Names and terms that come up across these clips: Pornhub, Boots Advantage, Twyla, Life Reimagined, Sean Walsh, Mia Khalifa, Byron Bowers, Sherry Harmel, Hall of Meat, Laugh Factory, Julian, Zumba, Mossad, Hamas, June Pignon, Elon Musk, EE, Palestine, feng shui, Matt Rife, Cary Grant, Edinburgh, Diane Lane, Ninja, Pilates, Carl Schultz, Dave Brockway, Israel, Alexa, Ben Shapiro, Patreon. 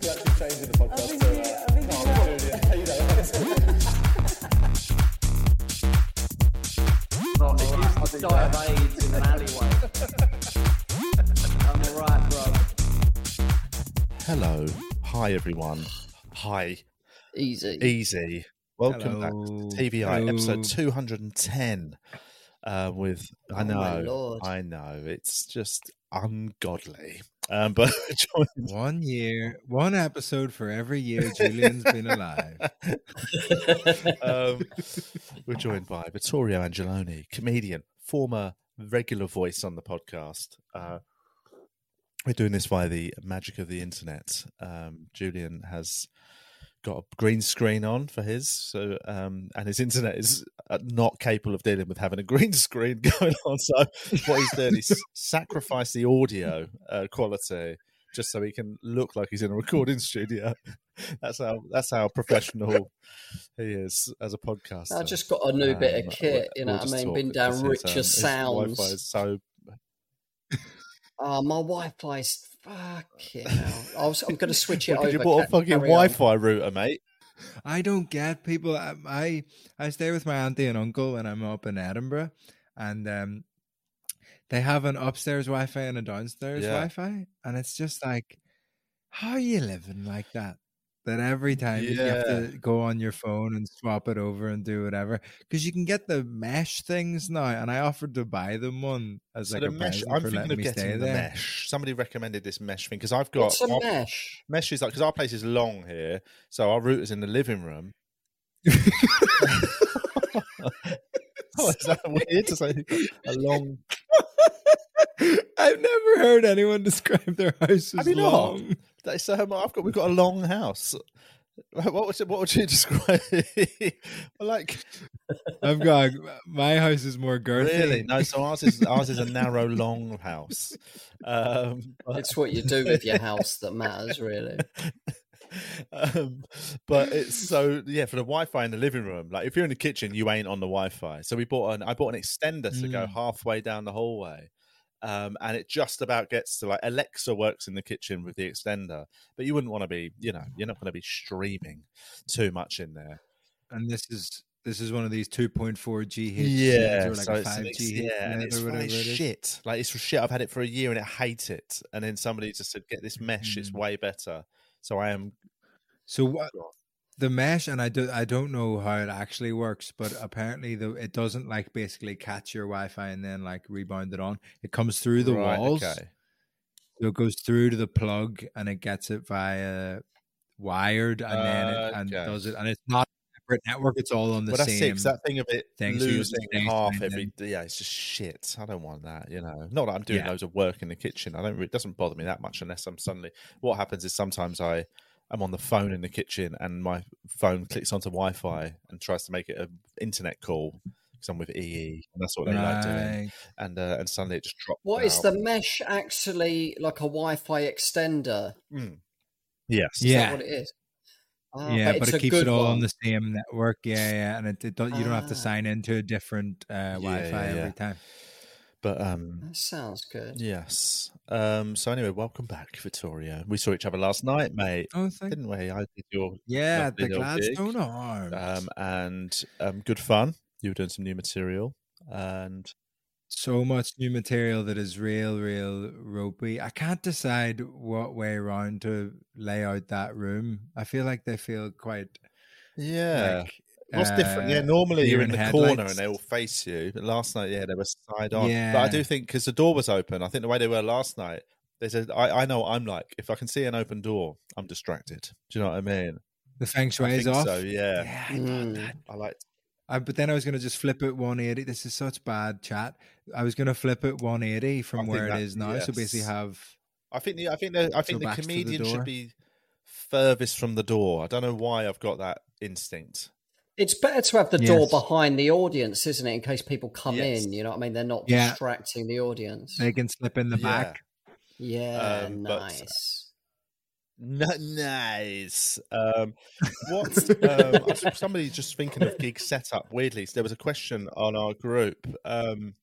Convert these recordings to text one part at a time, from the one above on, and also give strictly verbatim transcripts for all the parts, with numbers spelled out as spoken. We're actually changing the podcast. I've been here, I've been no, I'm doing it. How you doing? Bro, they used to die of AIDS in an alleyway. I'm all right, bro. Hello. Hi, everyone. Hi. Easy. Easy. Welcome Hello. back to T V I, Hello. episode two hundred ten. Uh, with oh I know, I know, it's just ungodly. Um, but one year, one episode for every year Julian's been alive. um, we're joined by Vittorio Angelone, comedian, former regular voice on the podcast. Uh, we're doing this by the magic of the internet. Um, Julian has got a green screen on for his, so um, and his internet is not capable of dealing with having a green screen going on. So what he's doing is sacrifice the audio uh, quality just so he can look like he's in a recording studio. That's how that's how professional he is as a podcaster. I just got a new um, bit of kit, you know. We'll what I mean, been down richer sounds. Wi-Fi is so. Oh, my Wi-Fi is. Fuck yeah! I was, I'm going to switch it well, over. You bought a fucking Wi-Fi on. router, mate. I don't get people. I, I I stay with my auntie and uncle when I'm up in Edinburgh, and um, they have an upstairs Wi-Fi and a downstairs yeah. Wi-Fi, and it's just like, how are you living like that? That every time yeah. you have to go on your phone and swap it over and do whatever, because you can get the mesh things now. And I offered to buy them one as so like the a mesh. I'm for thinking of me getting the there. mesh. Somebody recommended this mesh thing because I've got What's a our, mesh. Mesh is like because our place is long here, so our router's in the living room. Oh, is that weird to say a long? I've never heard anyone describe their house as Have you long. Not? So um, I've got we've got a long house. Like, what would you, what would you describe? Like I've got my house is more girthy. Really? No, so ours is ours is a narrow, long house. Um, but... It's what you do with your house that matters, really. Um, but it's so yeah for the Wi-Fi in the living room. Like if you're in the kitchen, you ain't on the Wi-Fi. So we bought an I bought an extender mm. to go halfway down the hallway. Um, and it just about gets to like Alexa works in the kitchen with the extender, but you wouldn't want to be, you know, you're not going to be streaming too much in there. And this is this is one of these two point four G hits, yeah, or like so it's, it's, yeah, and it's, it's shit. Like it's shit. I've had it for a year and I hate it. And then somebody just said, "Get this mesh; mm. it's way better." So I am. So what the mesh, and I do I don't know how it actually works, but apparently the it doesn't like basically catch your Wi-Fi and then like rebound it on. It comes through the right, walls, okay. So it goes through to the plug and it gets it via wired, and uh, then it and okay. does it, and it's not a separate network. It's all on the well, same. That's that thing of it thing, losing so half every. Then. Yeah, it's just shit. I don't want that. You know, not that I'm doing yeah. loads of work in the kitchen. I don't. It doesn't bother me that much unless I'm suddenly. What happens is sometimes I. I'm on the phone in the kitchen and my phone clicks onto Wi-Fi and tries to make it an internet call because I'm with E E and that's what they right. like doing. And uh, and suddenly it just drops What out. Is the mesh actually like a Wi-Fi extender? Mm. Yes. Is yeah. that what it is? Oh, yeah, but, but it keeps it all one. on the same network. Yeah, yeah. And it, it don't, you don't ah. have to sign into a different uh, Wi-Fi yeah, yeah, yeah. every time. But um, that sounds good. Yes. Um, so anyway, welcome back, Vittorio. We saw each other last night, mate. Oh, thank didn't we? I did your yeah, the Gladstone Arms. Um, and um, good fun. You were doing some new material, and so much new material that is real, real ropey. I can't decide what way around to lay out that room. I feel like they feel quite yeah. Like, What's uh, different? Yeah, normally you're in the headlights. corner and they all face you. But last night, yeah, they were side on. Yeah. But I do think because the door was open, I think the way they were last night, there's a. I, I know what I'm like. If I can see an open door, I'm distracted. Do you know what I mean? The feng shui is off. So yeah, yeah I, mm. I like. I, but then I was going to just flip it one eighty. This is such bad chat. I was going to flip it one eighty from where that, it is now. Yes. So basically have I think the I think the I think the comedian should be furthest from the door. I don't know why I've got that instinct. It's better to have the yes. door behind the audience, isn't it? In case people come yes. in, you know what I mean? They're not yeah. distracting the audience. They can slip in the yeah. back. Yeah, um, nice. But, uh, n- nice. Um, what? um, somebody just thinking of gig setup, weirdly. So there was a question on our group um,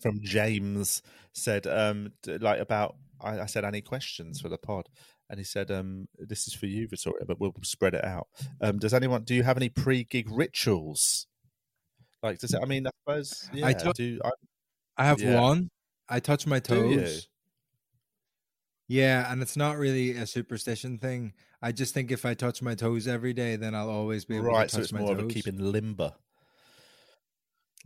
from James said, um, like about, I, I said, any questions for the pod? And he said, um, this is for you, Vittorio, but we'll spread it out. Um, does anyone, do you have any pre-gig rituals? Like, does it, I mean, I suppose, yeah. I, touch, do, I, I have yeah. one. I touch my toes. Yeah, and it's not really a superstition thing. I just think if I touch my toes every day, then I'll always be able right, to touch so it's my more toes. Of a keeping limber.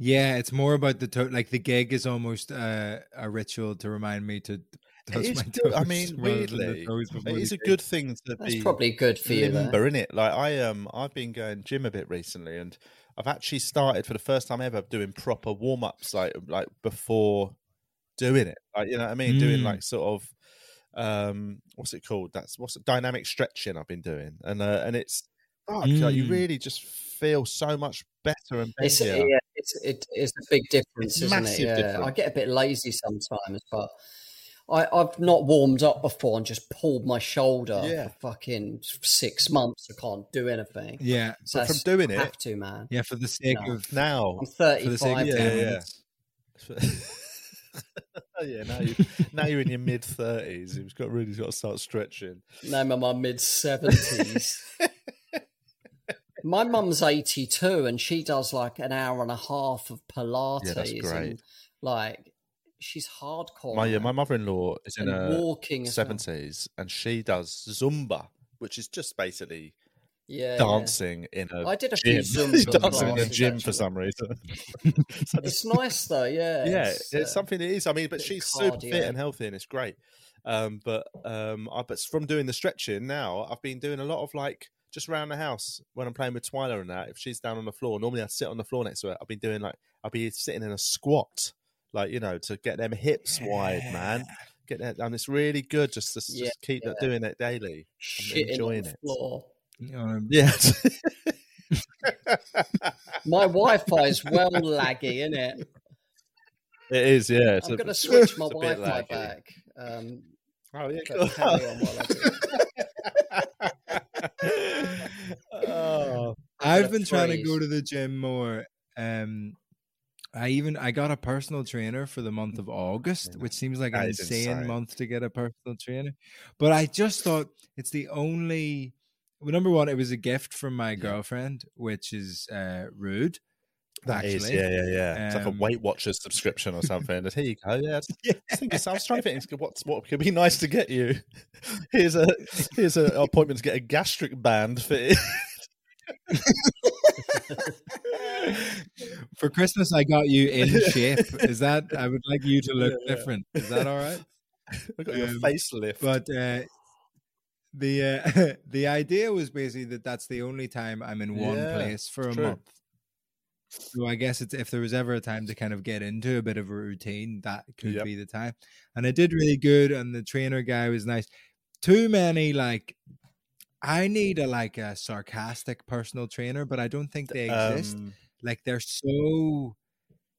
Yeah, it's more about the toe. Like, the gig is almost uh, a ritual to remind me to... It is good. I mean, weirdly, it is a good thing to That's be probably good for you, limber, isn't it? Like I um, I've been going gym a bit recently, and I've actually started for the first time ever doing proper warm ups, like like before doing it. Like, you know what I mean? Mm. Doing like sort of um, what's it called? That's what's it? Dynamic stretching. I've been doing, and uh, and it's oh, mm. like, you really just feel so much better and better. It's, yeah, it's it, it's a big difference, it's isn't massive it? Yeah, difference. I get a bit lazy sometimes, but. I, I've not warmed up before and just pulled my shoulder yeah. for fucking six months. I can't do anything. Yeah, so but from doing it, I have to, man. Yeah, for the sake no. of now, I'm thirty-five. Yeah, yeah. yeah, now you now you're in your mid thirties. You've got really got to start stretching. No, I'm in my mid seventies. My mum's eighty-two, and she does like an hour and a half of Pilates. Yeah, that's great. And, like. She's hardcore. My yeah, my mother-in-law is in her seventies, well. And she does Zumba, which is just basically yeah, dancing yeah. in a. I did a gym. few Zumba dancing in a gym actually. For some reason. So it's nice though, yeah. Yeah, it's, it's uh, something it is. I mean, but she's cardio. Super fit and healthy, and it's great. Um, but um, I, but from doing the stretching now, I've been doing a lot of like just around the house when I'm playing with Twyla and that. If she's down on the floor, normally I sit on the floor next to her. I've been doing like I'll be sitting in a squat. Like, you know, to get them hips yeah. wide, man. Get that, and it's really good just to yeah, just keep yeah. doing it daily. Shitting enjoying on the floor. It. You know what I mean? Yeah. My Wi-Fi is well laggy, isn't it? It is, yeah. It's I'm going to switch my Wi-Fi back. Um, oh yeah, cool. Carry on while I do. oh, I've been freeze. trying to go to the gym more. Um, I even I got a personal trainer for the month of August, which seems like that an insane, insane month to get a personal trainer. But I just thought it's the only. Well, number one, it was a gift from my yeah. girlfriend, which is uh, rude. That actually. is, yeah, yeah, yeah. Um, it's like a Weight Watchers subscription or something. Here you go. Yeah, yeah. I was trying to think what's what could be nice to get you. Here's a here's an appointment to get a gastric band fitted. For Christmas, I got you in shape. Is that? I would like you to look yeah, yeah. different. Is that all right? I got um, your facelift. But uh, the uh, the idea was basically that that's the only time I'm in one yeah, place for a true. month. So I guess it's if there was ever a time to kind of get into a bit of a routine, that could yep. be the time. And I did really good, and the trainer guy was nice. Too many like. I need a like a sarcastic personal trainer, but I don't think they exist. Um, like they're so,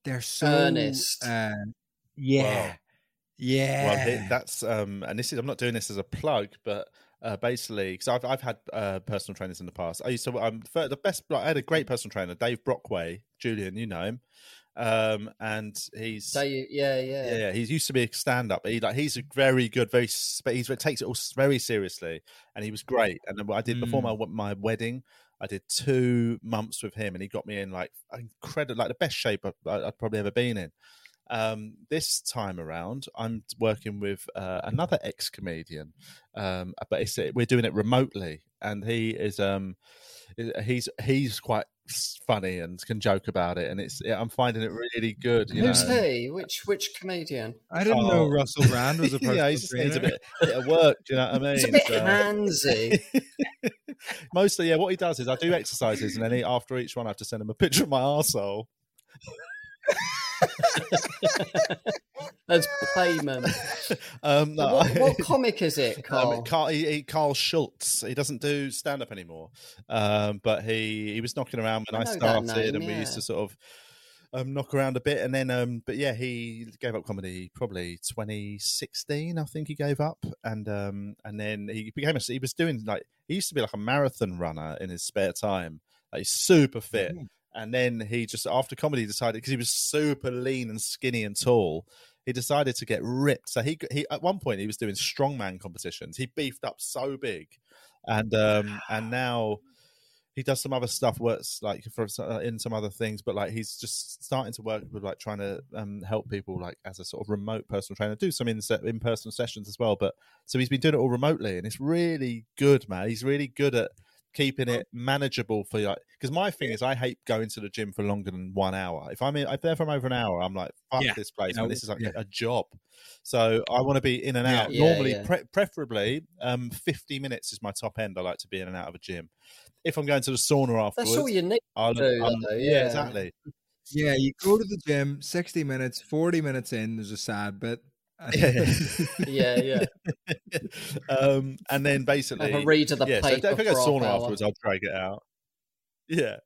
they're so earnest. Uh, yeah, wow. yeah. Well, that's um, and this is I'm not doing this as a plug, but uh, basically because I've I've had uh, personal trainers in the past. I used to I'm um, the best. Like, I had a great personal trainer, Dave Brockway, Julian. You know him. Um and he's so you, yeah, yeah yeah yeah he's used to be a stand-up. He like he's a very good, very he's he takes it all very seriously, and he was great. And then what I did mm. before my my wedding, I did two months with him, and he got me in like incredible, like the best shape I've, I've probably ever been in. Um, this time around, I'm working with uh, another ex-comedian, um, but it's, we're doing it remotely, and he is um, he's he's quite funny and can joke about it, and it's I'm finding it really good. You Who's know? he? Which which comedian? I didn't oh. know Russell Brand was a person. Yeah, he's, he's a bit, bit of work. Do you know what I mean? It's a bit so. handsy. Mostly, yeah. What he does is I do exercises, and then he, after each one, I have to send him a picture of my arsehole. That's payment. Um, no, what, I, what comic is it, Carl? Um, Carl, he, he, Carl Schultz. He doesn't do stand-up anymore, um, but he, he was knocking around when I, I started, name, and yeah. we used to sort of um, knock around a bit. And then, um, but yeah, he gave up comedy probably twenty sixteen, I think he gave up, and um, and then he became a, he was doing like he used to be like a marathon runner in his spare time. Like, he's super fit. Mm. And then he just, after comedy, decided, because he was super lean and skinny and tall, he decided to get ripped. So he, he at one point, he was doing strongman competitions. He beefed up so big. And um, and now he does some other stuff, works like for, uh, in some other things, but like he's just starting to work with like trying to um, help people like as a sort of remote personal trainer, do some in- in-person sessions as well. But so he's been doing it all remotely, and it's really good, man. He's really good at keeping it manageable for like, because my thing is I hate going to the gym for longer than one hour. If I'm in, if they're from over an hour, I'm like, fuck yeah, this place, you know, man, this is like yeah. a job. So I want to be in and out. Yeah, Normally, yeah, yeah. Pre- preferably, um, fifty minutes is my top end. I like to be in and out of a gym. If I'm going to the sauna afterwards, that's all you need. I'll, to, I'll, though, yeah. yeah, exactly. Yeah, you go to the gym, sixty minutes, forty minutes in, there's a sad bit. yeah, yeah. Um, and then basically, have a read of the yeah, paper. So if I go sauna afterwards, I'll drag it out. Yeah,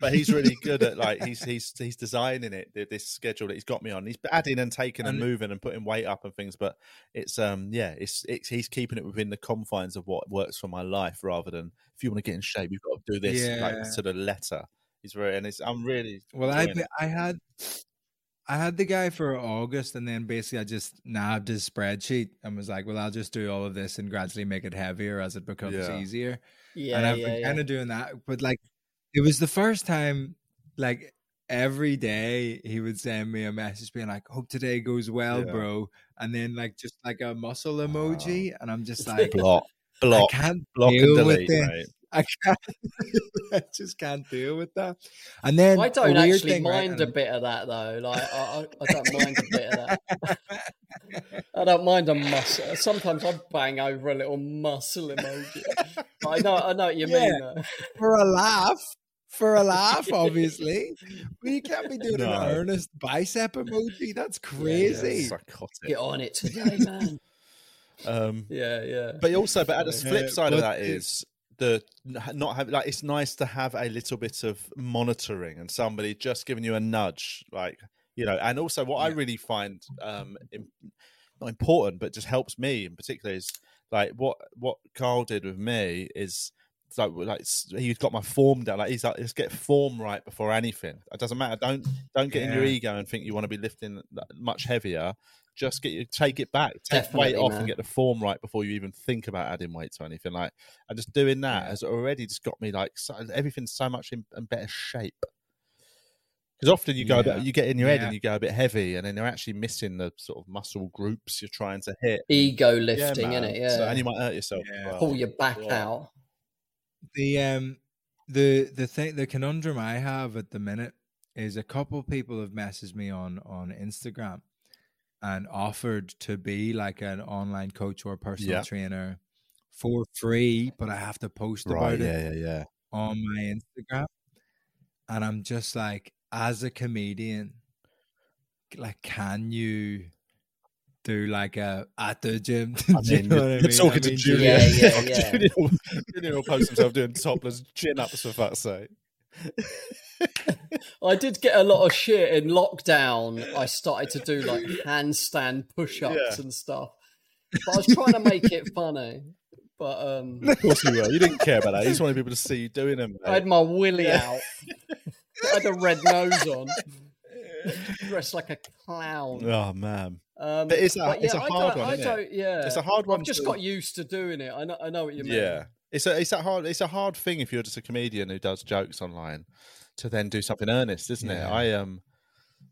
but he's really good at like he's he's he's designing it. This schedule that he's got me on, he's adding and taking and, and moving and putting weight up and things. But it's um yeah, it's it's he's keeping it within the confines of what works for my life, rather than if you want to get in shape, you've got to do this yeah. like to the letter. He's very and it's I'm really well. I I had. I had the guy for August, and then basically I just nabbed his spreadsheet and was like, well, I'll just do all of this and gradually make it heavier as it becomes yeah. easier. Yeah, and I've yeah, been yeah. kind of doing that. But like, it was the first time, like every day he would send me a message being like, hope today goes well, yeah. bro. And then like, just like a muscle emoji. Wow. And I'm just like, block, block, I can't block deal and delete, with it. Mate. I can't. I just can't deal with that. And then I don't actually thing, mind right? a bit of that though. Like I, I, I don't mind a bit of that. I don't mind a muscle. Sometimes I bang over a little muscle emoji. I know, I know what you yeah. mean. Though. For a laugh, for a laugh, obviously. But you can't be doing no. an earnest bicep emoji. That's crazy. Yeah, yeah, psychotic. Get on it today, man. um. Yeah, yeah. But also, but at the flip side yeah, of that is. The not have like it's nice to have a little bit of monitoring and somebody just giving you a nudge, like you know. And also, what yeah. I really find um in, not important, but just helps me in particular is like what what Carl did with me is like like he's got my form down. Like he's like, let's get form right before anything. It doesn't matter. Don't don't get yeah. in your ego and think you want to be lifting much heavier. Just get you take it back, take Definitely, weight off, man. And get the form right before you even think about adding weight to anything. Like, and just doing that yeah. has already just got me like so, everything's so much in, in better shape. Because often you go, yeah. bit, you get in your head yeah. and you go a bit heavy, and then you're actually missing the sort of muscle groups you're trying to hit. Ego lifting, yeah, innit? Yeah, so, and you might hurt yourself. Yeah. Well. Pull your back yeah. out. The um, the the thing, the conundrum I have at the minute is a couple people have messaged me on on Instagram. And offered to be like an online coach or personal yeah. trainer for free, but I have to post right, about yeah, it yeah, yeah. on my Instagram. And I'm just like, as a comedian, like, can you do like a at the gym? I mean, you know you're I mean? talking I to mean, Julian. Yeah, yeah, yeah. Julian, will, Julian will post himself doing topless chin ups for fuck's sake. I did get a lot of shit in lockdown. I started to do like handstand push-ups yeah. and stuff, but I was trying to make it funny. But um, of course you were. You didn't care about that. You just wanted people to see you doing them. Mate. I had my willy yeah. out. I had a red nose on. Dressed like a clown. Oh man! Um, but it's a, but yeah, it's a hard one. I don't. It? Yeah, it's a hard one. I've just to... got used to doing it. I know. I know what you mean. Yeah, it's a it's a hard it's a hard thing if you're just a comedian who does jokes online. To then do something earnest, isn't yeah. it? I um,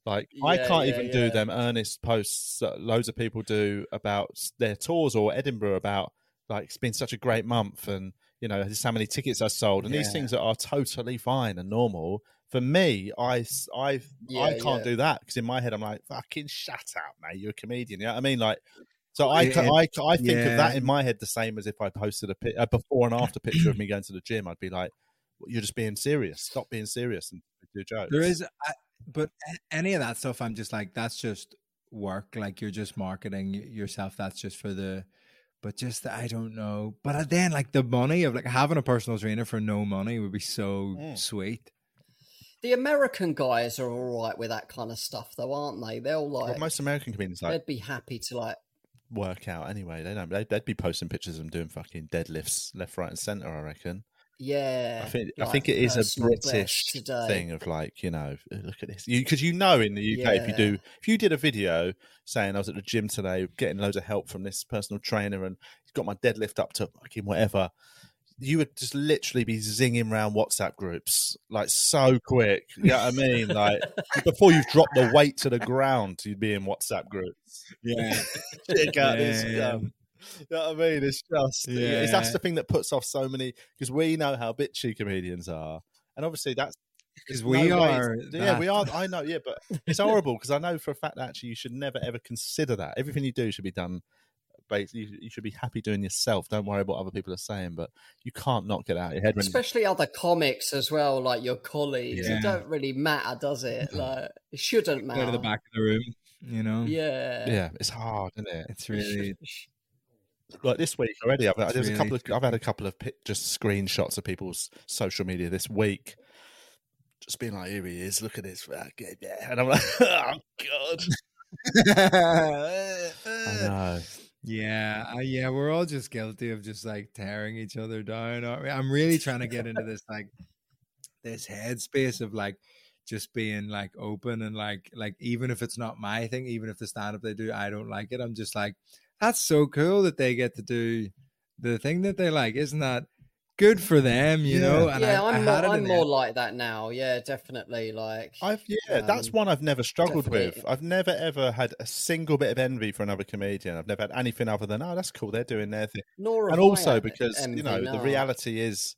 like yeah, I can't yeah, even yeah. do them earnest posts that loads of people do about their tours or Edinburgh about like it's been such a great month and you know this is how many tickets I sold and yeah. these things that are totally fine and normal. For me, I I yeah, I can't yeah. do that because in my head I'm like fucking shut up, mate. You're a comedian, you know what I mean? Like so I yeah. I I think yeah. of that in my head the same as if I posted a, a before and after picture of me going to the gym. I'd be like. You're just being serious. Stop being serious and do jokes. There is, I, But any of that stuff, I'm just like, that's just work. Like, you're just marketing yourself. That's just for the, but just, the, I don't know. But then, like, the money of, like, having a personal trainer for no money would be so mm. sweet. The American guys are all right with that kind of stuff, though, aren't they? They're all like... Well, most American comedians, like... They'd be happy to, like... Work out anyway. They don't, they'd, they'd be posting pictures of them doing fucking deadlifts left, right and centre, I reckon. Yeah. I think like, I think it is a British thing of, like, you know, look at this. Because you, you know in the U K, yeah. if you do... If you did a video saying, I was at the gym today getting loads of help from this personal trainer and he's got my deadlift up to fucking whatever... You would just literally be zinging around WhatsApp groups like so quick. You know what I mean? Like before you've dropped the weight to the ground, you'd be in WhatsApp groups. Yeah, check out yeah, this. Yeah. Um, you know what I mean? It's just yeah. it's, that's the thing that puts off so many, because we know how bitchy comedians are, and obviously that's because we no are. Ways, yeah, we are. I know. Yeah, but it's horrible because I know for a fact that actually you should never ever consider that. Everything you do should be done. Basically, you should be happy doing yourself. Don't worry about what other people are saying, but you can't not get out of your head. Especially when... other comics as well, like your colleagues. Yeah. It don't really matter, does it? Like it shouldn't matter. Go to the back of the room, you know. Yeah, yeah. It's hard, isn't it? It's really like this week already. I've, there's really... a couple of I've had a couple of just screenshots of people's social media this week. Just being like, here he is. Look at this. And I'm like, oh god. I know. Yeah, I, yeah, we're all just guilty of just like tearing each other down. I'm really trying to get into this like this headspace of like just being like open and like like even if it's not my thing, even if the stand up they do, I don't like it. I'm just like, that's so cool that they get to do the thing that they like. Isn't that good for them, you yeah. know? And yeah, I, I'm, I more, I'm more like that now. Yeah, definitely. Like, I've yeah, um, that's one I've never struggled definitely. with. I've never ever had a single bit of envy for another comedian. I've never had anything other than, oh, that's cool, they're doing their thing. Nor and also because envy, you know no. the reality is,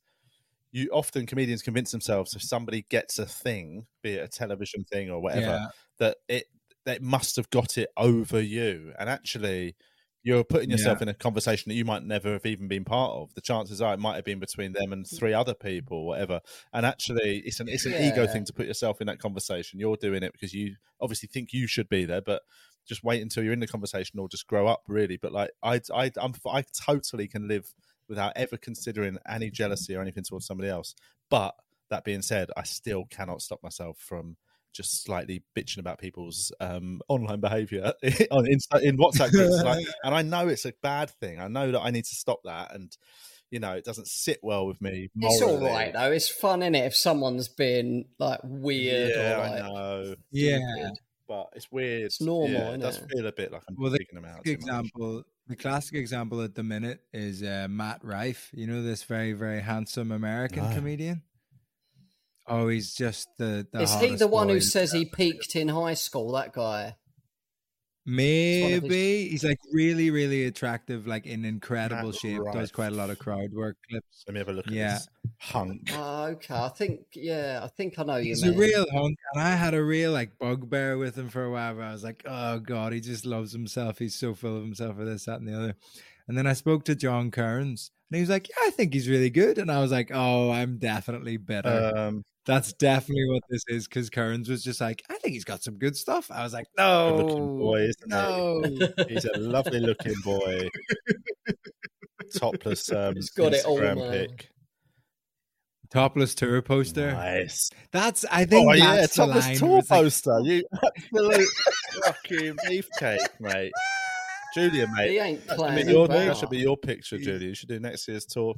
you often comedians convince themselves if somebody gets a thing, be it a television thing or whatever, yeah. that it that must have got it over you, and actually. You're putting yourself yeah. in a conversation that you might never have even been part of. The chances are it might have been between them and three other people, whatever. And actually, it's an it's an yeah. ego thing to put yourself in that conversation. You're doing it because you obviously think you should be there, but just wait until you're in the conversation or just grow up, really. But like, I I I'm, I totally can live without ever considering any jealousy or anything towards somebody else. But that being said, I still cannot stop myself from. Just slightly bitching about people's um, online behaviour on in, in WhatsApp groups, like, and I know it's a bad thing. I know that I need to stop that, and you know it doesn't sit well with me. Morally. It's all right though; it's fun, isn't it? If someone's been like weird, yeah, or, like, I know, yeah, weird, but it's weird. It's normal. Yeah, it does feel a bit like I'm well, picking them out. Too example, much. The classic example at the minute is uh, Matt Rife. You know this very, very handsome American no. comedian. Oh, he's just the. the Is he the one who says he peaked in high school? That guy. Maybe he's like really, really attractive, like in incredible shape. Does quite a lot of crowd work clips. Let me have a look at this hunk. Uh, okay, I think yeah, I think I know you. He's a real hunk, and I had a real like bugbear with him for a while. Where I was like, oh god, he just loves himself. He's so full of himself for this, that, and the other. And then I spoke to John Kearns, and he was like, yeah, I think he's really good. And I was like, oh, I'm definitely bitter. Um, That's definitely what this is, because Kearns was just like, I think he's got some good stuff. I was like, no. Good-looking boy, isn't no. he? He's a lovely-looking boy. Topless um, he's got Instagram it all, pic. Topless tour poster. Nice. That's, I think oh, that's yeah, topless line. Tour poster. Like... You absolute fucking beefcake, mate. Julian, mate. He ain't playing. Your, that should be your picture, Julian. You should do next year's tour.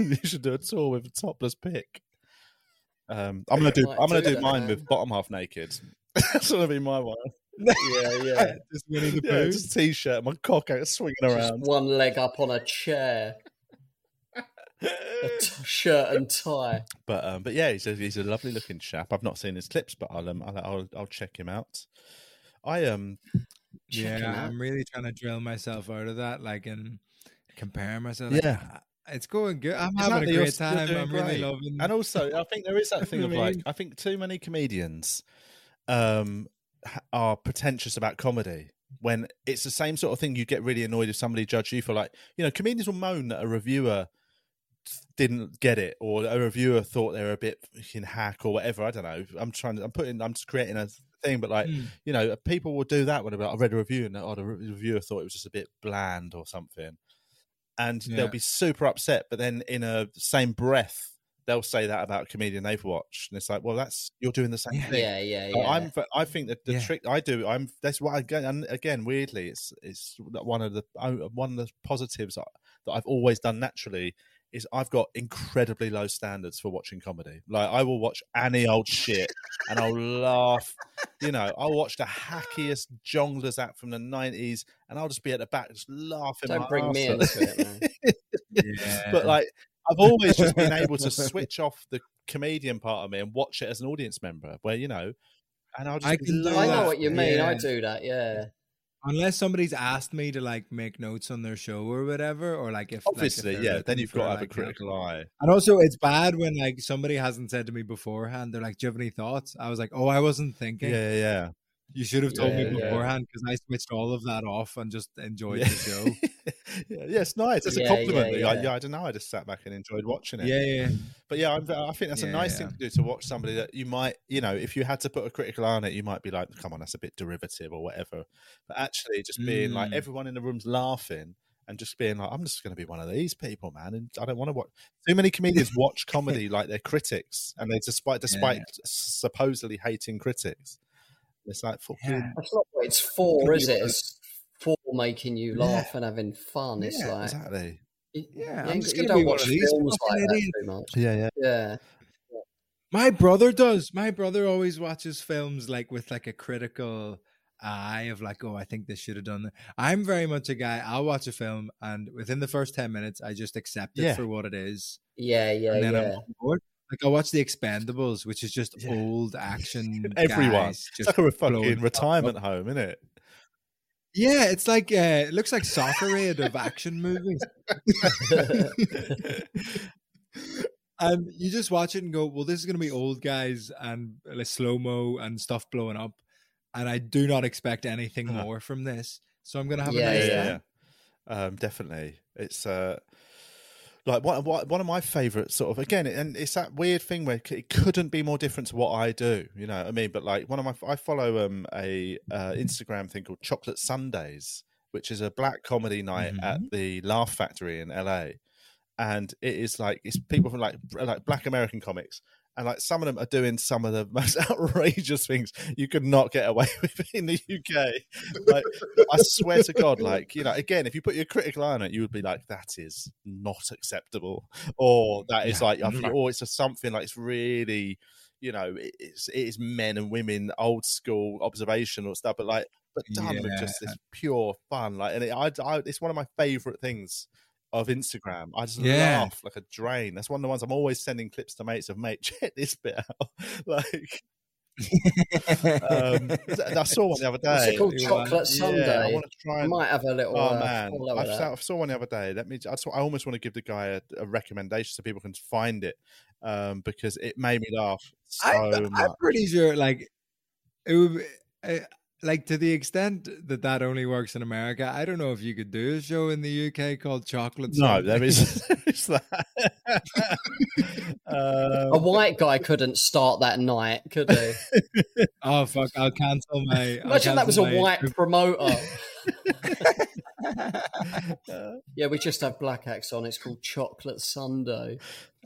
You should do a tour with a topless pic. Um, I'm gonna do. I'm gonna do, do mine with bottom half naked. That's gonna be my one. Yeah, yeah. Just winning the yeah, just t-shirt, my cock out swinging just around, one leg up on a chair, a t- shirt and tie. But um, but yeah, he's a, he's a lovely looking chap. I've not seen his clips, but I'll um, I'll, I'll I'll check him out. I um. Check yeah, I'm really trying to drill myself out of that, like, and compare myself. Like, yeah, it's going good. I'm it's having a great time. I'm great. really loving. And also, I think there is that thing of like, I think too many comedians um, are pretentious about comedy. When it's the same sort of thing, you get really annoyed if somebody judges you for, like, you know, comedians will moan that a reviewer didn't get it, or a reviewer thought they were a bit fucking hack or whatever. I don't know. I'm trying to, I'm putting, I'm just creating a thing, but like, mm. you know, people will do that when I read a review and oh, the reviewer thought it was just a bit bland or something. And yeah. they'll be super upset, but then in a same breath, they'll say that about a comedian they've watched, and it's like, well, that's you're doing the same yeah, thing. Yeah, yeah, yeah. I'm, I think that the yeah. trick I do, I'm that's what I again, again weirdly, it's it's one of the one of the positives that I've always done naturally is I've got incredibly low standards for watching comedy. Like I will watch any old shit and I'll laugh. You know, I'll watch the hackiest jonglers act from the nineties and I'll just be at the back just laughing. Don't bring me into it, man. yeah. But like. I've always just been able to switch off the comedian part of me and watch it as an audience member where, you know, and I'll just I, can I know what you mean. Yeah. I do that. Yeah. Unless somebody's asked me to like make notes on their show or whatever, or like if obviously, like, if yeah, then you've got to have like, a critical eye. And also it's bad when like somebody hasn't said to me beforehand, they're like, do you have any thoughts? I was like, oh, I wasn't thinking. Yeah. Yeah. You should have told yeah, me beforehand because yeah. I switched all of that off and just enjoyed yeah. the show. yeah, yeah, it's nice. It's yeah, a compliment. Yeah, yeah. I, yeah, I don't know. I just sat back and enjoyed watching it. Yeah, yeah. But yeah, I'm, I think that's yeah, a nice yeah. thing to do, to watch somebody that you might, you know, if you had to put a critical eye on it, you might be like, come on, that's a bit derivative or whatever. But actually just being mm. like everyone in the room's laughing and just being like, I'm just going to be one of these people, man. And I don't want to watch. Too many comedians watch comedy like they're critics and they despite, despite yeah. supposedly hating critics. It's like fucking. Yeah. That's not what it's for, is it? It's for making you laugh yeah. and having fun. It's yeah, like exactly. You, yeah, I'm just you don't watch films like that too much. Yeah, yeah, yeah. My brother does. My brother always watches films like with like a critical eye of like, oh, I think this should have done that. I'm very much a guy. I'll watch a film and within the first ten minutes, I just accept it yeah. for what it is. Yeah, yeah, and then yeah. I'm on board. Like I watch The Expendables, which is just yeah. old action. Everyone, guys just it's like a fucking retirement up. home, isn't it? Yeah, it's like uh, it looks like Soccerade of action movies. And you just watch it and go, "Well, this is going to be old guys and like, slow mo and stuff blowing up," and I do not expect anything uh-huh. more from this. So I'm going to have yeah, a nice yeah, time. Yeah. Um, definitely, it's. Uh... Like one, one of my favourites sort of, again, and it's that weird thing where it couldn't be more different to what I do, you know what I mean? But like one of my, I follow um a uh, Instagram thing called Chocolate Sundays, which is a black comedy night mm-hmm. at the Laugh Factory in L A. And it is like, it's people from like like black American comics. And like some of them are doing some of the most outrageous things you could not get away with in the U K. Like, I swear to God, like, you know, again, if you put your critical eye on it, you would be like, that is not acceptable. Or that is yeah. like, I feel, or it's just something like it's really, you know, it's, it is men and women, old school observational stuff, but like, but done yeah. with just this pure fun. Like, and it, I, I, it's one of my favorite things of Instagram. I just yeah. laugh like a drain. That's one of the ones I'm always sending clips to mates of, mate, check this bit out. Like, um, I saw one the other day. It's called Chocolate like, Sunday. Yeah, I want to try. And, I might have a little. Oh uh, man, I saw, I saw one the other day. Let me. I, saw, I almost want to give the guy a, a recommendation so people can find it, um, because it made me laugh so I'm, much. I'm pretty sure, like, it would. Be, I, Like, to the extent that that only works in America, I don't know if you could do a show in the U K called Chocolate Sundays. No, there is, there is that. um, a white guy couldn't start that night, could he? Oh, fuck, I'll cancel my... Imagine I'll cancel that was my... a white promoter. Yeah, we just have black acts on. It's called Chocolate Sunday.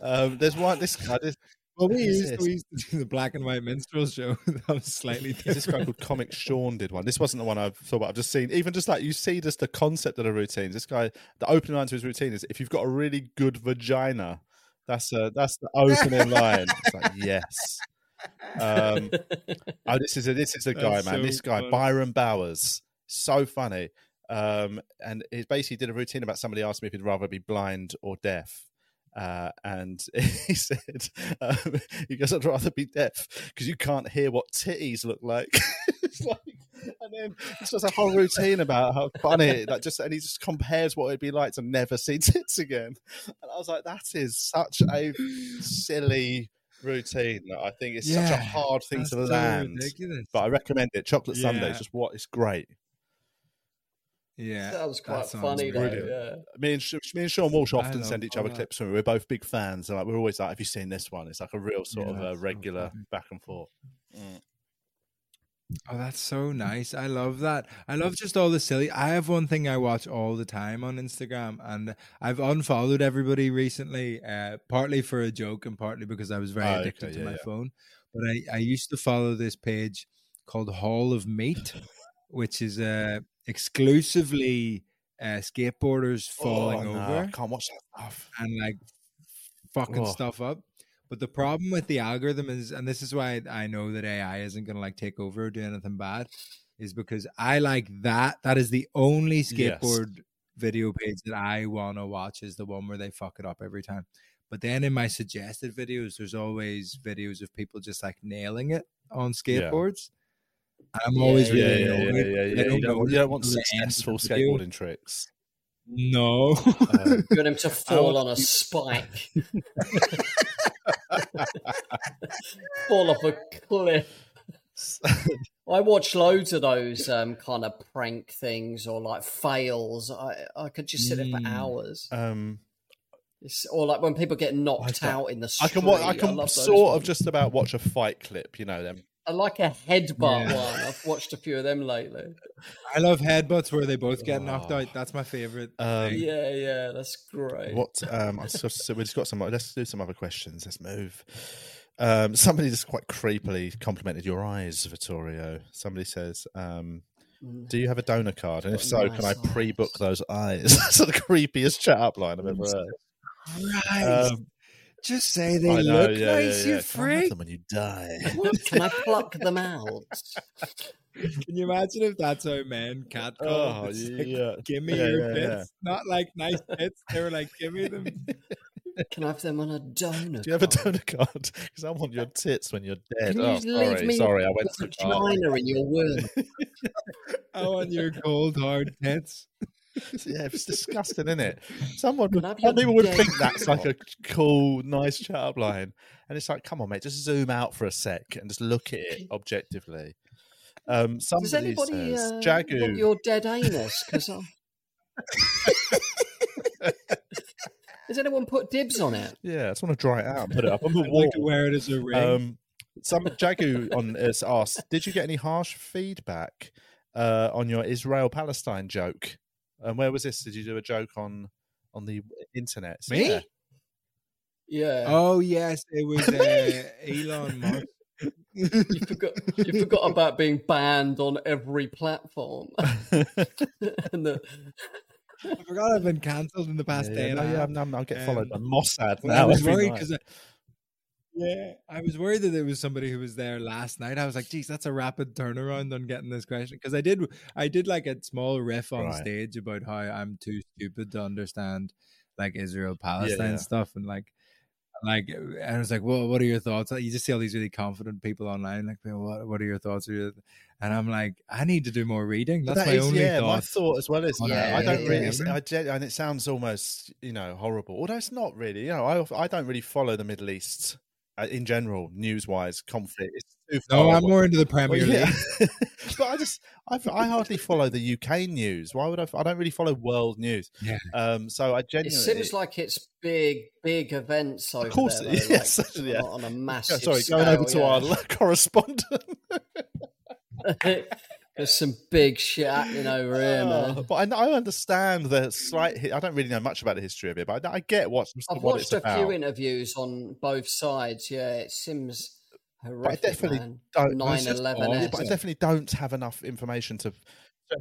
Um, there's one... This guy... This, Well, we used, to, we used to do the black and white minstrel show. That was slightly different. This guy called Comic Sean did one. This wasn't the one I've thought about. I've just seen, even just like, you see just the concept of the routines. This guy, the opening line to his routine is, if you've got a really good vagina, that's a, that's the opening line. It's like, yes. Um, oh, this is a, this is a guy, that's man. So this guy, funny. Byron Bowers. So funny. Um, and he basically did a routine about somebody asked me if he'd rather be blind or deaf. Uh, and he said, um, he goes, I'd rather be deaf because you can't hear what titties look like. It's like, and then it's just a whole routine about how funny, like just, and he just compares what it'd be like to never see tits again. And I was like, that is such a silly routine. Like, I think it's yeah, such a hard thing to so land, ridiculous. But I recommend it. Chocolate yeah. Sundays, just what, it's great. Yeah, that was quite that funny. Like, yeah. Me and me and Sean Walsh often send each other that. clips when we're both big fans. Like we're always like, "Have you seen this one?" It's like a real sort yeah, of a regular so back and forth. Mm. Oh, that's so nice. I love that. I love just all the silly. I have one thing I watch all the time on Instagram, and I've unfollowed everybody recently, uh, partly for a joke and partly because I was very oh, addicted okay, to yeah, my yeah. phone. But I, I used to follow this page called Hall of Meat, which is a uh, exclusively uh, skateboarders falling oh, no. over. I can't watch that stuff. And like fucking oh. stuff up. But the problem with the algorithm is, and this is why I know that A I isn't going to like take over or do anything bad, is because I like that. That is the only skateboard yes. video page that I want to watch is the one where they fuck it up every time. But then in my suggested videos, there's always videos of people just like nailing it on skateboards. Yeah. I'm always yeah, really yeah, annoyed. Yeah, yeah, yeah. Don't you, don't, you don't want successful skateboarding tricks. No. Um, you want him to fall on a spike. Fall off a cliff. I watch loads of those um, kind of prank things or like fails. I, I could just sit there for hours. Um, It's, or like when people get knocked out in the street. I can, watch, I can I sort of just about watch a fight clip, you know, them. I like a headbutt yeah. one. I've watched a few of them lately. I love headbutts where they both get oh. knocked out. That's my favorite. Um, yeah, yeah, that's great. What? Um, so, so we just got some. Let's do some other questions. Let's move. Um, somebody just quite creepily complimented your eyes, Vittorio. Somebody says, um, "Do you have a donor card? And if so, nice can I pre-book eyes. those eyes?" That's the creepiest chat up line I've ever heard. Right. Um, Just say they know, look yeah, nice, yeah, yeah. you freak. When you die, what? Can I pluck them out? Can you imagine if that's how men cat call? Oh, yeah. Like, give me yeah, your yeah, bits, yeah. not like nice bits. They were like, give me them. Can I have them on a donut? Do you have card? a donut card? Because I want your tits when you're dead. Can you oh, sorry, me sorry, I went to China in your womb. I want your cold hard tits. Yeah, it's disgusting, isn't it? Someone would, some people would think that's like a cool, nice chat up line, and it's like, come on, mate, just zoom out for a sec and just look at it objectively. Um, somebody Does anybody says, uh, Jagu, want your dead anus? Because has anyone put dibs on it? Yeah, I just want to dry it out and put it up on the wall. Like to wear it as a ring. Um, some Jagu on us asked, did you get any harsh feedback uh, on your Israel-Palestine joke? And where was this? Did you do a joke on on the internet? So, Me? Yeah. yeah. Oh, yes. It was uh, Elon Musk. You forgot, you forgot about being banned on every platform. and the... I forgot I've been cancelled in the past yeah, day. No, yeah, I'm, I'm, I'll get followed um, by Mossad now. I was worried because... Yeah, I was worried that there was somebody who was there last night. I was like, geez, that's a rapid turnaround on getting this question. Because I did I did like a small riff on right. stage about how I'm too stupid to understand like Israel-Palestine yeah, yeah. stuff. And like, like, and I was like, well, what are your thoughts? You just see all these really confident people online. Like, well, what, what are your thoughts? And I'm like, I need to do more reading. That's that my is, only yeah, thought. My thought as well is, yeah, I don't yeah, really, yeah. I, and it sounds almost, you know, horrible. Although it's not really, you know, I I don't really follow the Middle East in general, news-wise, conflict. It's too far no, I'm more into the Premier well, yeah. League. But I just, I, I hardly follow the U K news. Why would I? I don't really follow world news. Yeah. Um. So I genuinely. It seems like it's big, big events over there. Of course, there, it, yes, like, yeah. on a massive. Yeah, sorry, scale, going over to yeah. our correspondent. There's some big shit happening over here, man. Uh, but I, I understand the slight... I don't really know much about the history of it, but I, I get what, I've what it's about. I've watched a few interviews on both sides. Yeah, it seems horrific, but I definitely man. Don't, nine eleven. But I definitely don't have enough information to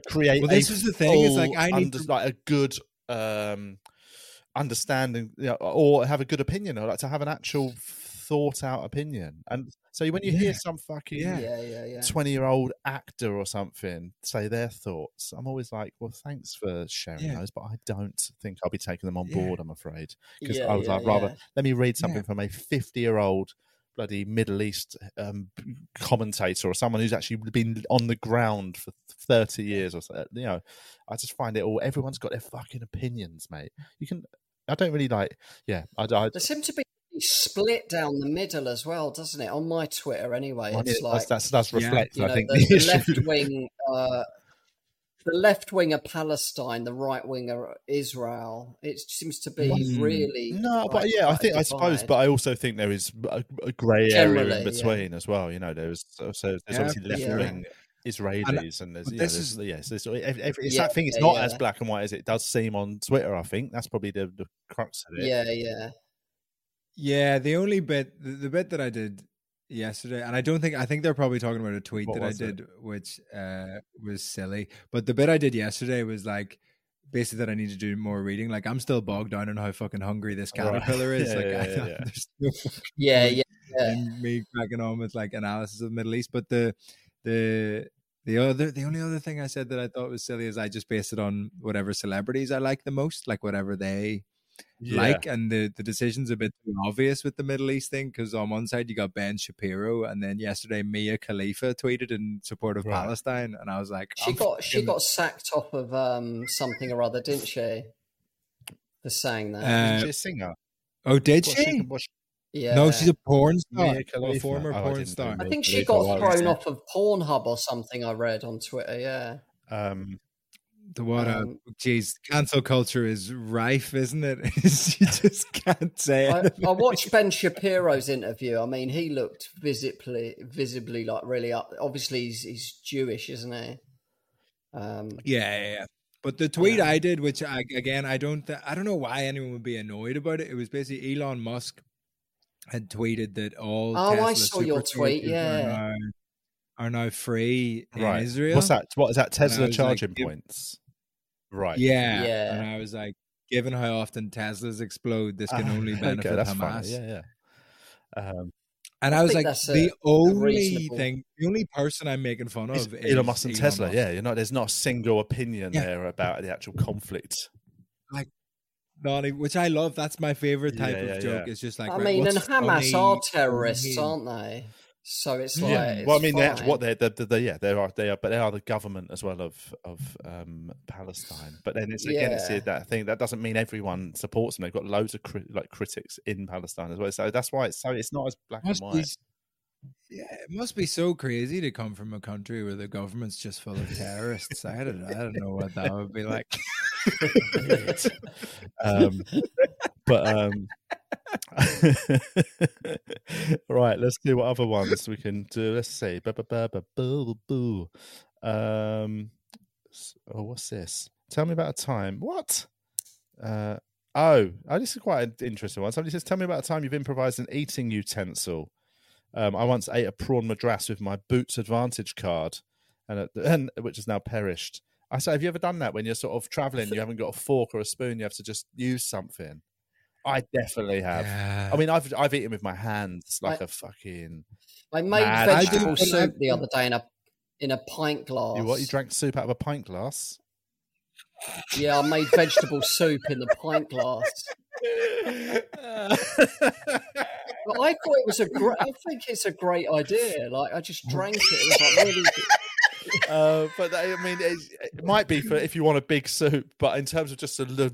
create well, this a, is the thing. It's like, I need under, to... like a good... Um, understanding, you know, or have a good opinion, or like to have an actual thought out opinion. And so when you yeah. hear some fucking yeah, yeah, yeah, yeah. twenty year old actor or something say their thoughts, I'm always like, well, thanks for sharing yeah. those, but I don't think I'll be taking them on board, yeah. I'm afraid, because yeah, I was yeah, like, rather yeah. let me read something yeah. from a fifty year old bloody Middle East um, commentator or someone who's actually been on the ground for thirty years or so. You know, I just find it all, everyone's got their fucking opinions, mate. You can I don't really like, yeah. I, I, there seems to be split down the middle as well, doesn't it? On my Twitter, anyway, it's yeah, like that's that's, that's reflecting. Yeah, I think the, the left wing, uh, the left wing of Palestine, the right wing of Israel. It seems to be mm. really no, but yeah, I think divide. I suppose, but I also think there is a, a grey area in between yeah. as well. You know, there's also there's yeah, obviously left yeah. wing Israelis, and, and there's, you know, this there's, is yes, there's, every, it's yeah, that thing. It's yeah, not yeah. as black and white as it does seem on Twitter. I think that's probably the, the crux of it. Yeah, yeah, yeah. The only bit, the, the bit that I did yesterday, and I don't think I think they're probably talking about a tweet what that I did, it? which uh, was silly. But the bit I did yesterday was like basically that I need to do more reading. Like I'm still bogged down on how fucking hungry this caterpillar right. is. Yeah, like yeah, I yeah, yeah. there's no yeah, yeah, yeah. me cracking on with like analysis of the Middle East, but the. The the other the only other thing I said that I thought was silly is I just based it on whatever celebrities I like the most, like whatever they yeah. like, and the, the decision's a bit too obvious with the Middle East thing, because on one side you got Ben Shapiro, and then yesterday Mia Khalifa tweeted in support of right. Palestine, and I was like, she got she got sacked off of um something or other, didn't she? For saying that, uh, was she a singer? Oh, did what she? she Yeah. No, she's a porn star, a former oh, porn I star. I think she got thrown off of Pornhub or something. I read on Twitter. Yeah. Um, the what? Um, Jeez, cancel culture is rife, isn't it? You just can't say it. I, I watched Ben Shapiro's interview. I mean, he looked visibly, visibly like really up. Obviously, he's, he's Jewish, isn't he? Um, yeah, yeah, yeah. But the tweet um, I did, which I, again, I don't, th- I don't know why anyone would be annoyed about it. It was basically Elon Musk had tweeted that all oh, Tesla I saw your tweet, yeah. are, now, are now free right. in Israel. What's that? What is that? Tesla charging like, points, give, right? Yeah. yeah. And I was like, given how often Teslas explode, this can only benefit okay, Hamas. Funny. Yeah, yeah. Um, and I, I was like, the a, only a thing, the only person I'm making fun of, is Elon Musk and Elon Tesla. Musk. Yeah, you know, there's not a single opinion yeah. there about the actual conflict. Like. Not even, which I love. That's my favorite type yeah, yeah, of joke. Yeah. It's just like I right, mean, and Hamas are terrorists, aren't they? So it's like, yeah. it's well, I mean, they're what they're, they're, they're, yeah, they are, they are, but they are the government as well of of um, Palestine. But then it's again, yeah. it's that thing that doesn't mean everyone supports them. They've got loads of cri- like critics in Palestine as well. So that's why it's so it's not as black and white. Be, yeah, it must be so crazy to come from a country where the government's just full of terrorists. I don't, I don't know what that would be like. um, but um, right, let's do what other ones we can do. Let's see. Um, oh, what's this? Tell me about a time. What? Uh, oh, oh, this is quite an interesting one. Somebody says, "Tell me about a time you've improvised an eating utensil." Um, I once ate a prawn madras with my Boots Advantage card, and, at the, and which has now perished. I say, have you ever done that when you're sort of traveling, you haven't got a fork or a spoon, you have to just use something? I definitely have. Yeah. I mean, I've I've eaten with my hands like I, a fucking. I made mad vegetable ass. soup the other day in a in a pint glass. You what? You drank soup out of a pint glass? Yeah, I made vegetable soup in the pint glass. But I thought it was a great. I think it's a great idea. Like I just drank it. It was like really. Good. Uh, but I mean, it's, it might be for if you want a big soup, but in terms of just the the,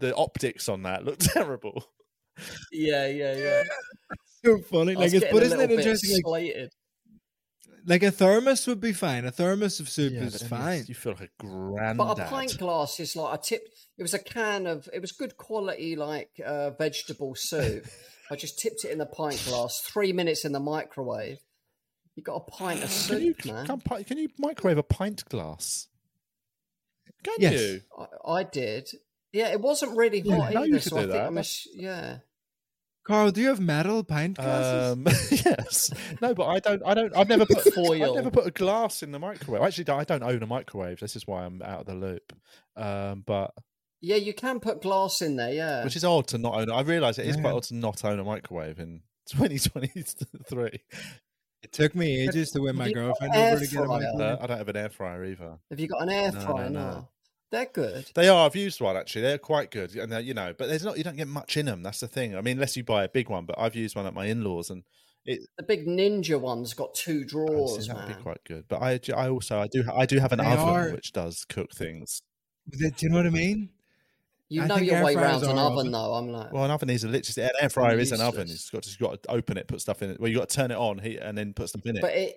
the optics on that, look terrible. Yeah, yeah, yeah. So funny. Like, it's, but isn't it interesting? Like, like a thermos would be fine. A thermos of soup yeah, is fine. You feel like a granddad. But a pint glass is like I tipped. It was a can of. It was good quality, like uh, vegetable soup. I just tipped it in the pint glass. Three minutes in the microwave. You got a pint of soup, can you, man. Can, can you microwave a pint glass? Can yes. you? I, I did. Yeah, it wasn't really yeah, hot either, so I think that. I'm a, yeah. Carl, do you have metal pint glasses? Um, yes. No, but I don't. I don't. I've never put foil. I've never put a glass in the microwave. Actually, I don't own a microwave. This is why I'm out of the loop. Um, but yeah, you can put glass in there. Yeah, which is odd to not own. I realise it is yeah. quite odd to not own a microwave in twenty twenty-three. It took me ages to win my girlfriend over to get a microwave. I don't have an air fryer either. Have you got an air no, fryer no, no. now? They're good. They are. I've used one actually. They're quite good, and you know, but there's not. You don't get much in them. That's the thing. I mean, unless you buy a big one. But I've used one at my in-laws, and it, the big Ninja one's got two drawers. That would be quite good. But I, I also, I do, I do have an they oven are... which does cook things. Do you know what I mean? You I know your way around an oven, oven, though. I'm like, well, an oven is a literally an air fryer is an oven. You've got to, you've got to open it, put stuff in it. Well, you got to turn it on, heat, and then put stuff in it. But it,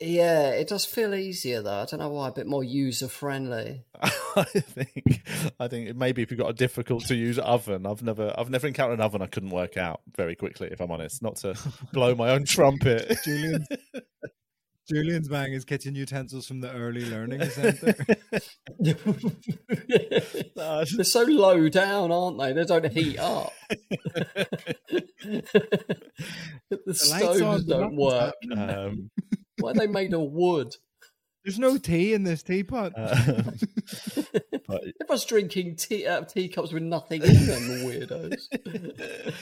Yeah, it does feel easier though. I don't know why, a bit more user friendly. I think, I think maybe if you've got a difficult to use oven, I've never, I've never encountered an oven I couldn't work out very quickly. If I'm honest, not to blow my own trumpet. Julian, Julian's buying his kitchen utensils from the early learning center. They're so low down, aren't they? They don't heat up. the the stoves don't work. Um, Why are they made of wood? There's no tea in this teapot. Um, but... Everyone's drinking tea out of teacups with nothing in them, the weirdos.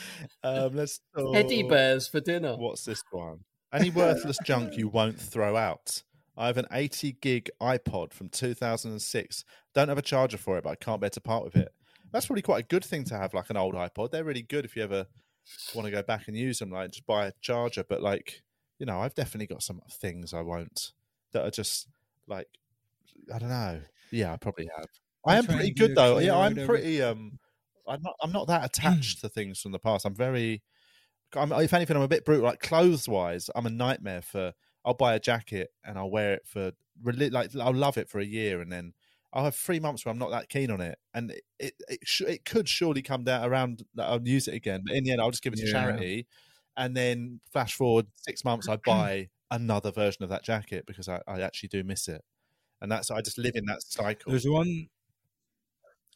Um, let's talk... Teddy bears for dinner. What's this one? Any worthless junk you won't throw out. I have an eighty gig iPod from two thousand six. Don't have a charger for it, but I can't bear to part with it. That's probably quite a good thing to have, like an old iPod. They're really good if you ever want to go back and use them. Like, just buy a charger, but like... You know, I've definitely got some things I won't that are just like, I don't know. Yeah, I probably have. I'm I am pretty good though. Yeah, I'm pretty. Um, I'm not. I'm not that attached to things from the past. I'm very. I'm, if anything, I'm a bit brutal. Like clothes wise, I'm a nightmare for. I'll buy a jacket and I'll wear it for like I'll love it for a year and then I'll have three months where I'm not that keen on it and it it it, sh- it could surely come down around that I'll use it again. But in the end, I'll just give it to yeah. charity. And then flash forward six months, I buy another version of that jacket because I, I actually do miss it. And that's, I just live in that cycle. There's one,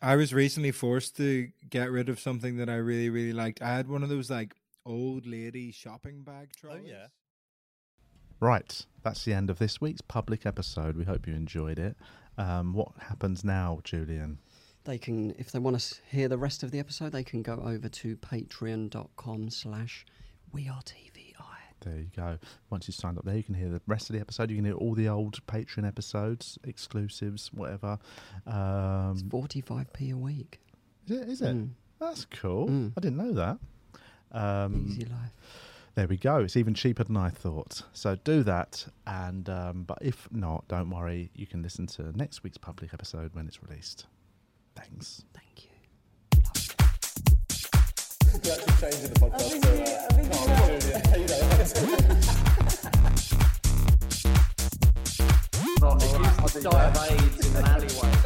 I was recently forced to get rid of something that I really, really liked. I had one of those like old lady shopping bag trolleys. Oh, yeah. Right. That's the end of this week's public episode. We hope you enjoyed it. Um, what happens now, Julian? They can, if they want to hear the rest of the episode, they can go over to patreon.com slash We Are T V I. There you go. Once you've signed up there, you can hear the rest of the episode. You can hear all the old Patreon episodes, exclusives, whatever. Um, it's forty-five p a week. Is it? Is it? Mm. That's cool. Mm. I didn't know that. Um, Easy life. There we go. It's even cheaper than I thought. So do that. And um, but if not, don't worry. You can listen to next week's public episode when it's released. Thanks. Thank you. We're actually changing the podcast. I've been so, uh, I've been no, I'm Julian. How you doing? Ron, if you die of AIDS in an alleyway.